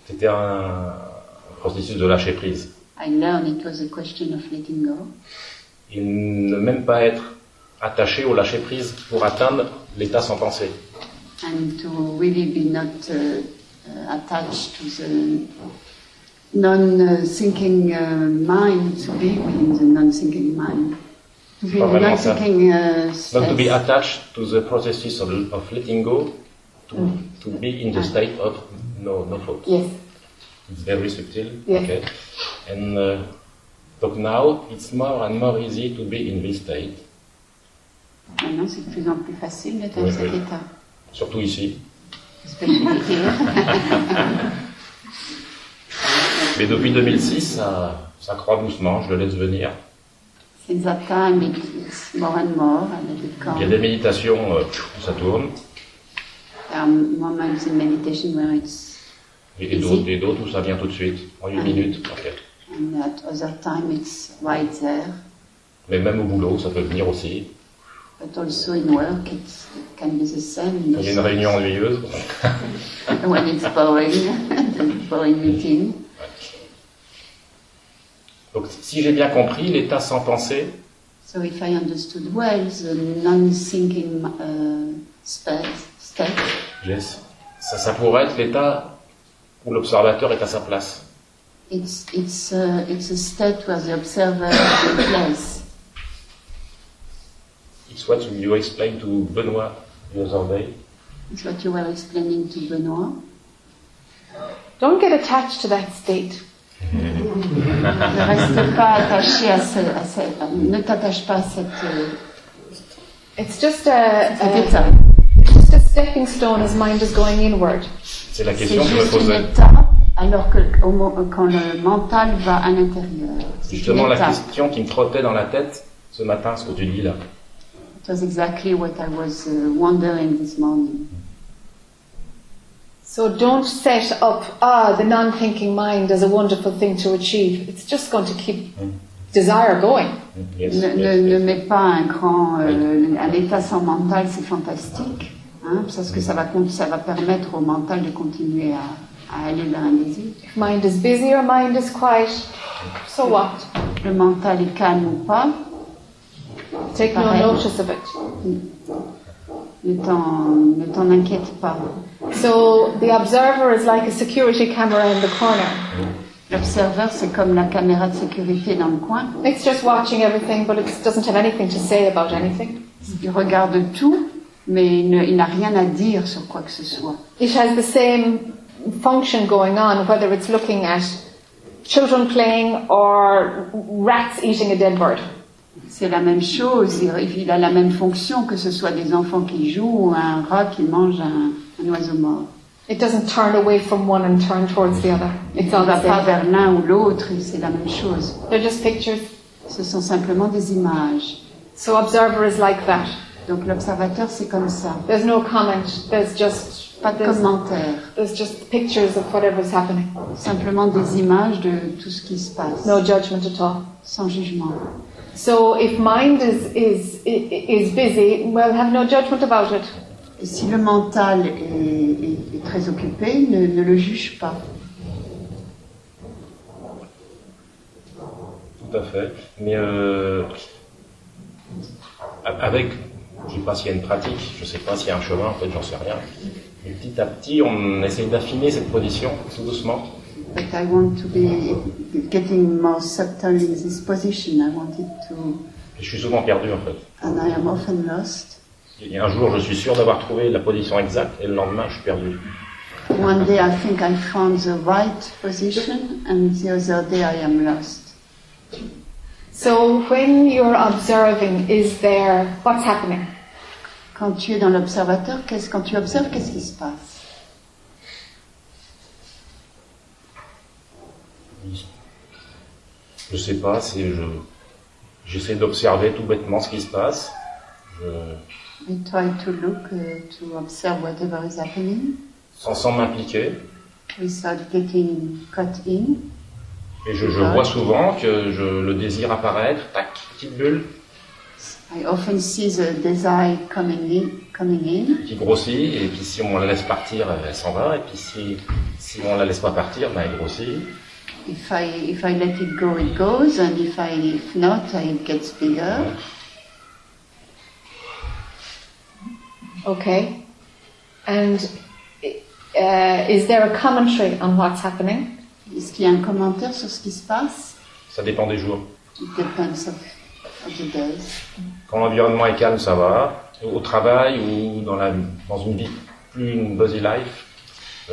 C'était un processus de lâcher prise. I learned it was a question of letting go. Et ne même pas être attaché au lâcher prise pour atteindre l'état sans pensée. And to really be not attached to the non-thinking mind, to be within the non-thinking mind. To be non-thinking not to be attached to the processes of letting go, to be in the state of no thought. Yes. It's very subtle. Yes. Okay. And but now it's more and more easy to be in this state. Maintenant, c'est de plus en plus facile d'être dans cet état. Surtout ici. Mais depuis 2006, ça croît doucement, je le laisse venir. Since that time, it's more and more. Il y a des méditations où ça tourne. Moments in meditation where it's et d'autres où ça vient tout de suite, en une minute. Okay. And at other time, it's right there. Mais même au boulot, ça peut venir aussi. But also in work, it can be the same. Il y a une réunion ennuyeuse. When it's boring, the boring meeting. Donc, si j'ai bien compris, l'état sans pensée. So if I understood well the non-thinking state. Yes. Ça pourrait être l'état où l'observateur est à sa place. It's a state where the observer is in place. It's what you explained to Benoît the other day. It's what you were explaining to Benoît. Don't get attached to that state. Ne reste pas attaché ne t'attache pas à cette. It's just a stepping stone as mind is going inward. C'est la question que je me posais. Un état alors que quand le mental va à l'intérieur. C'est justement la question qui me trottait dans la tête ce matin, ce que tu dis là. It was exactly what I was wondering this morning. So don't set up the non-thinking mind as a wonderful thing to achieve. It's just going to keep desire going. Yes, ne mets pas un grand un état sans mental, c'est fantastique, hein, parce que ça va permettre au mental de continuer à aller vers un désir. If mind is busy or mind is quiet, so what? Le mental est calme ou pas? Take no notice of it. Ne t'en inquiète pas. So the observer is like a security camera in the corner. L'observeur c'est comme la caméra de sécurité dans le coin. It's just watching everything, but it doesn't have anything to say about anything. Il regarde tout, mais il n'a rien à dire sur quoi que ce soit. It has the same function going on, whether it's looking at children playing or rats eating a dead bird. C'est la même chose, il a la même fonction que ce soit des enfants qui jouent ou un rat qui mange un oiseau mort. It doesn't turn away from one and turn towards the other. Il ne va pas vers l'un ou l'autre, c'est la même chose. They're just pictures. Ce sont simplement des images. So observer is like that. Donc l'observateur c'est comme ça. There's no comment. There's just pas de commentaire. There's just pictures of whatever's happening. Simplement des images de tout ce qui se passe. No judgment at all. Sans jugement. So if mind is busy, well, have no judgment about it. Si le mental est très occupé, ne le juge pas. Tout à fait. Mais avec, je ne sais pas s'il y a une pratique, je ne sais pas s'il y a un chemin, en fait, j'en sais rien. Mais petit à petit, on essaye d'affiner cette position, tout doucement. But I want to be getting more subtle in this position. I wanted to. Je suis souvent perdu en fait. And I am often lost. Et un jour, je suis sûr d'avoir trouvé la position exacte, et le lendemain, je suis perdu. One day, I think I found the right position, and the other day, I am lost. So, when you're observing, is there what's happening? Quand tu es dans l'observateur, quand tu observes, qu'est-ce qui se passe? Je sais pas, J'essaie d'observer tout bêtement ce qui se passe. I try to look, to observe whatever is happening. Sans m'impliquer. Without getting caught in. Et je vois souvent que le désir apparaître, tac, petite bulle. I often see the desire coming in. Qui grossit, et puis si on la laisse partir, elle s'en va, et puis si on la laisse pas partir, ben elle grossit. If I let it go, it goes, and if not, it gets bigger. Okay. And is there a commentary on what's happening? Est-ce qu'il y a un commentaire sur ce qui se passe? Ça dépend des jours. It depends of the days. Quand l'environnement est calme, ça va. Au travail ou dans une vie plus une busy life,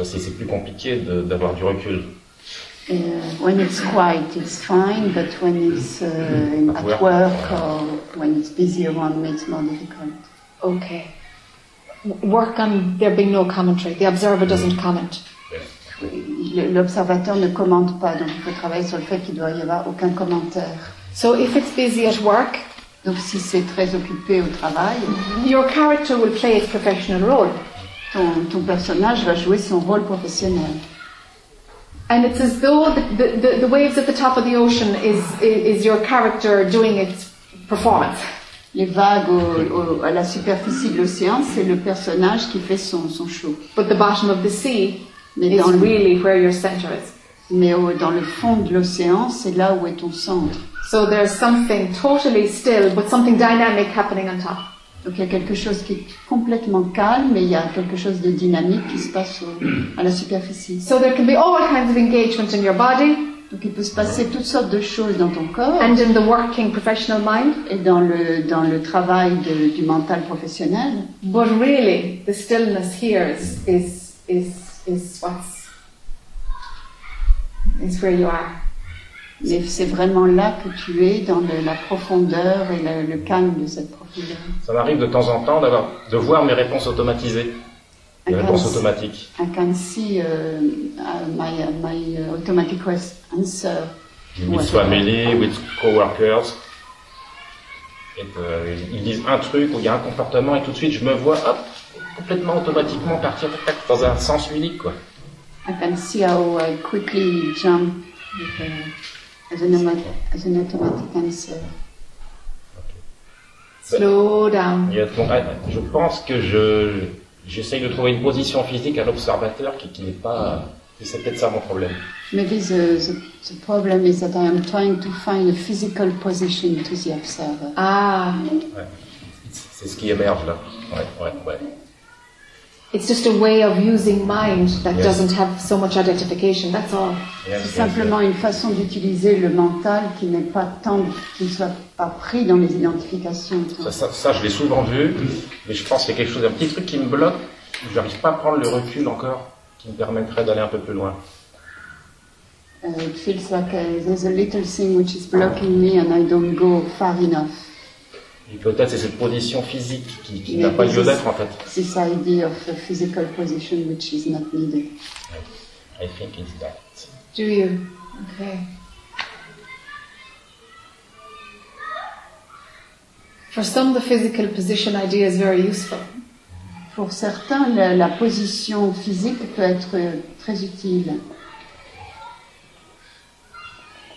c'est plus compliqué d'avoir du recul. When it's quiet, it's fine, but when it's at work or when it's busy around me, it's more difficult. Okay. Work on there being no commentary. The observer doesn't comment. L'observateur ne commente pas, donc il faut travailler sur le fait qu'il doit y avoir aucun commentaire. So if it's busy at work, donc si c'est très occupé au travail, your character will play its professional role. Ton personnage va jouer son rôle professionnel. And it's as though the waves at the top of the ocean is your character doing its performance. Les vagues à la superficie de l'océan, c'est le personnage qui fait son show. But the bottom of the sea is really where your center is. Mais dans le fond de l'océan, c'est là où est ton centre. So there's something totally still, but something dynamic happening on top. Donc il y a quelque chose qui est complètement calme, mais il y a quelque chose de dynamique qui se passe à la superficie. So there can be all kinds of engagement in your body. Donc il peut se passer toutes sortes de choses dans ton corps. And in the working professional mind. Et dans le travail du mental professionnel. But really, the stillness here is where you are. Mais c'est vraiment là que tu es, dans la profondeur et le calme de cette profondeur. Ça m'arrive de temps en temps de voir mes réponses automatisées, mes réponses automatiques. I can see my automatic answer. With family, with coworkers. Et, ils disent un truc ou il y a un comportement et tout de suite je me vois hop, complètement automatiquement partir dans un sens unique, quoi. I can see how I quickly jump with as an automatic answer. Okay. Slow down. Yeah, donc, je pense que j'essaye de trouver une position physique à l'observateur qui n'est pas. C'est peut-être ça mon problème. Maybe the problem is that I am trying to find a physical position to the observer. Ah. Ouais. C'est ce qui émerge là. Ouais. It's just a way of using mind that doesn't have so much identification. That's all. C'est simplement une façon d'utiliser le mental qui ne soit pas pris dans les identifications. Ça, je l'ai souvent vu, mais je pense qu'il y a quelque chose, un petit truc qui me bloque. Je n'arrive pas à prendre le recul encore, qui me permettrait d'aller un peu plus loin. It feels like there's a little thing which is blocking me and I don't go far enough. Et peut-être c'est cette position physique qui n'a pas lieu d'être en fait. This idea of a physical position which is not needed. I think it's that. Do you? Okay. For some, the physical position idea is very useful. Pour certains, la position physique peut être très utile.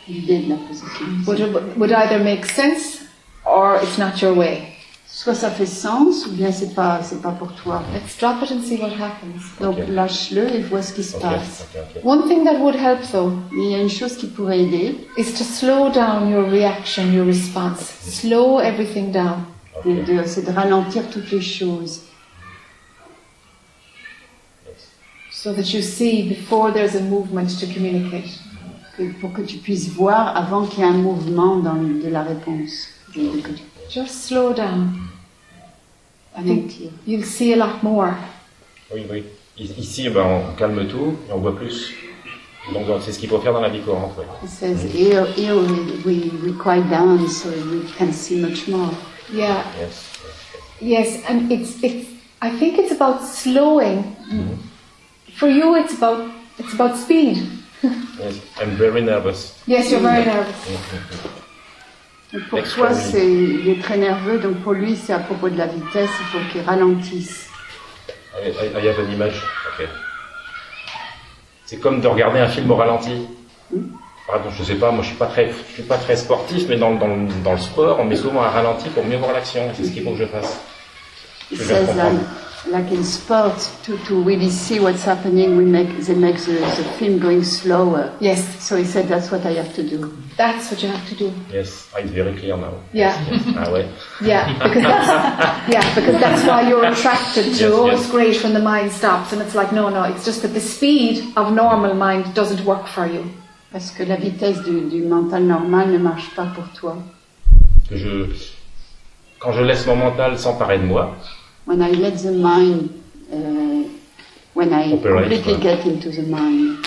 L'idée de la position. Would either make sense? Or it's not your way. Soit ça fait sens, ou bien c'est pas pour toi. Let's drop it and see what happens. Donc lâche-le et vois ce qui se passe. One thing that would help though. Il y a une chose qui pourrait aider. Is to slow down your reaction, your response. Slow everything down. C'est de ralentir toutes les choses. So that you see before there's a movement to communicate. Pour que tu puisses voir avant qu'il y ait un mouvement de la réponse. Just slow down. I think you'll see a lot more. Oui. Ici, on calme tout et on voit plus. Donc, c'est ce qu'il faut faire dans la vie courante. It says here we quiet down so we can see much more. Yeah. Yes, and it's. I think it's about slowing. For you, it's about speed. Yes, I'm very nervous. Yes, you're very nervous. Pour toi, il est très nerveux, donc pour lui, c'est à propos de la vitesse, il faut qu'il ralentisse. I have an image. Okay. C'est comme de regarder un film au ralenti. Pardon, je sais pas, moi je suis pas très sportif, mais dans le sport, on met souvent un ralenti pour mieux voir l'action. C'est ce qu'il faut que je fasse. It says like in sports, to really see what's happening, they make the film going slower. Yes. So he said, that's what I have to do. That's what you have to do. Yes, it's very clear now. Yeah. Ah, ouais. Because that's why you're attracted to. Yes, oh, yes. It's great when the mind stops, and it's like no, it's just that the speed of normal mind doesn't work for you. Parce que la vitesse du mental normal ne marche pas pour toi. Quand je laisse mon mental s'emparer de moi, when I let the mind, when I completely get into the mind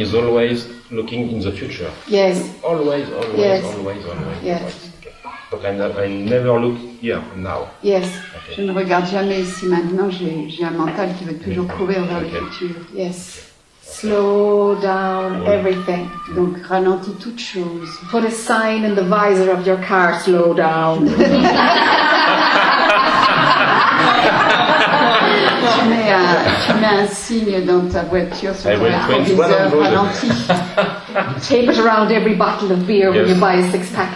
is always looking in the future. Yes. Always, yes. Always. Yes. Always. Okay. But I never look here now. Yes. Okay. Je ne regarde jamais ici maintenant. J'ai un mental qui veut toujours courir vers le futur. Yes. Okay. Slow down everything. Donc ralentis toute chose. Put a sign in the visor of your car. Slow down. tu mets un signe dans ta voiture sur ton viseur. Ralentis. Tape it around every bottle of beer when you buy a six pack.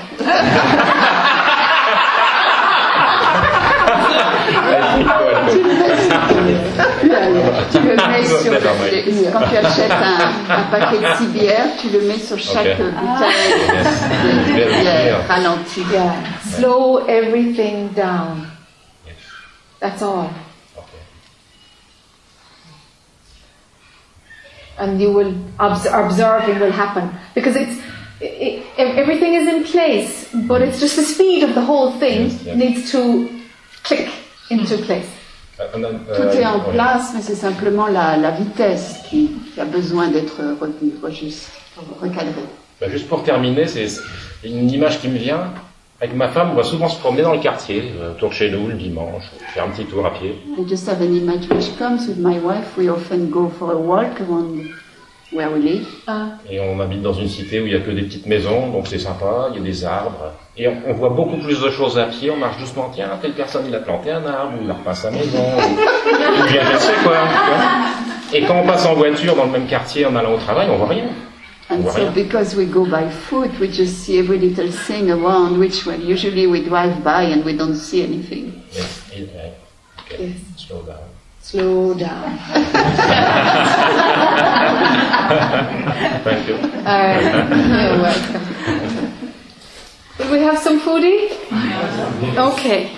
Tu le mets sur quand tu achètes un paquet de 6 bières, tu le mets sur chaque bouteille. Ralentis. Yeah. Slow everything down. Yes. That's all. Okay. And you will observing will happen because everything is in place, but it's just the speed of the whole thing needs to click into place. Tout est en place, mais c'est simplement la vitesse qui a besoin d'être retenue, recadrée. Juste pour terminer, c'est une image qui me vient. Avec ma femme, on va souvent se promener dans le quartier, autour de chez nous le dimanche, faire un petit tour à pied. I just have an image which comes with my wife. We often go for a walk around where we live. Et on habite dans une cité où il n'y a que des petites maisons, donc c'est sympa, il y a des arbres. Et on voit beaucoup plus de choses à pied, on marche doucement, tiens, telle personne il a planté un arbre, ou il a repeint sa maison, ou bien je ne sais quoi. Et quand on passe en voiture dans le même quartier en allant au travail, on voit rien. And so because we go by foot, we just see every little thing around, which well, usually we drive by and we don't see anything. Yes, okay. Yes. Slow down. Slow down. Thank you. You're welcome. Will we have some foodie? Okay.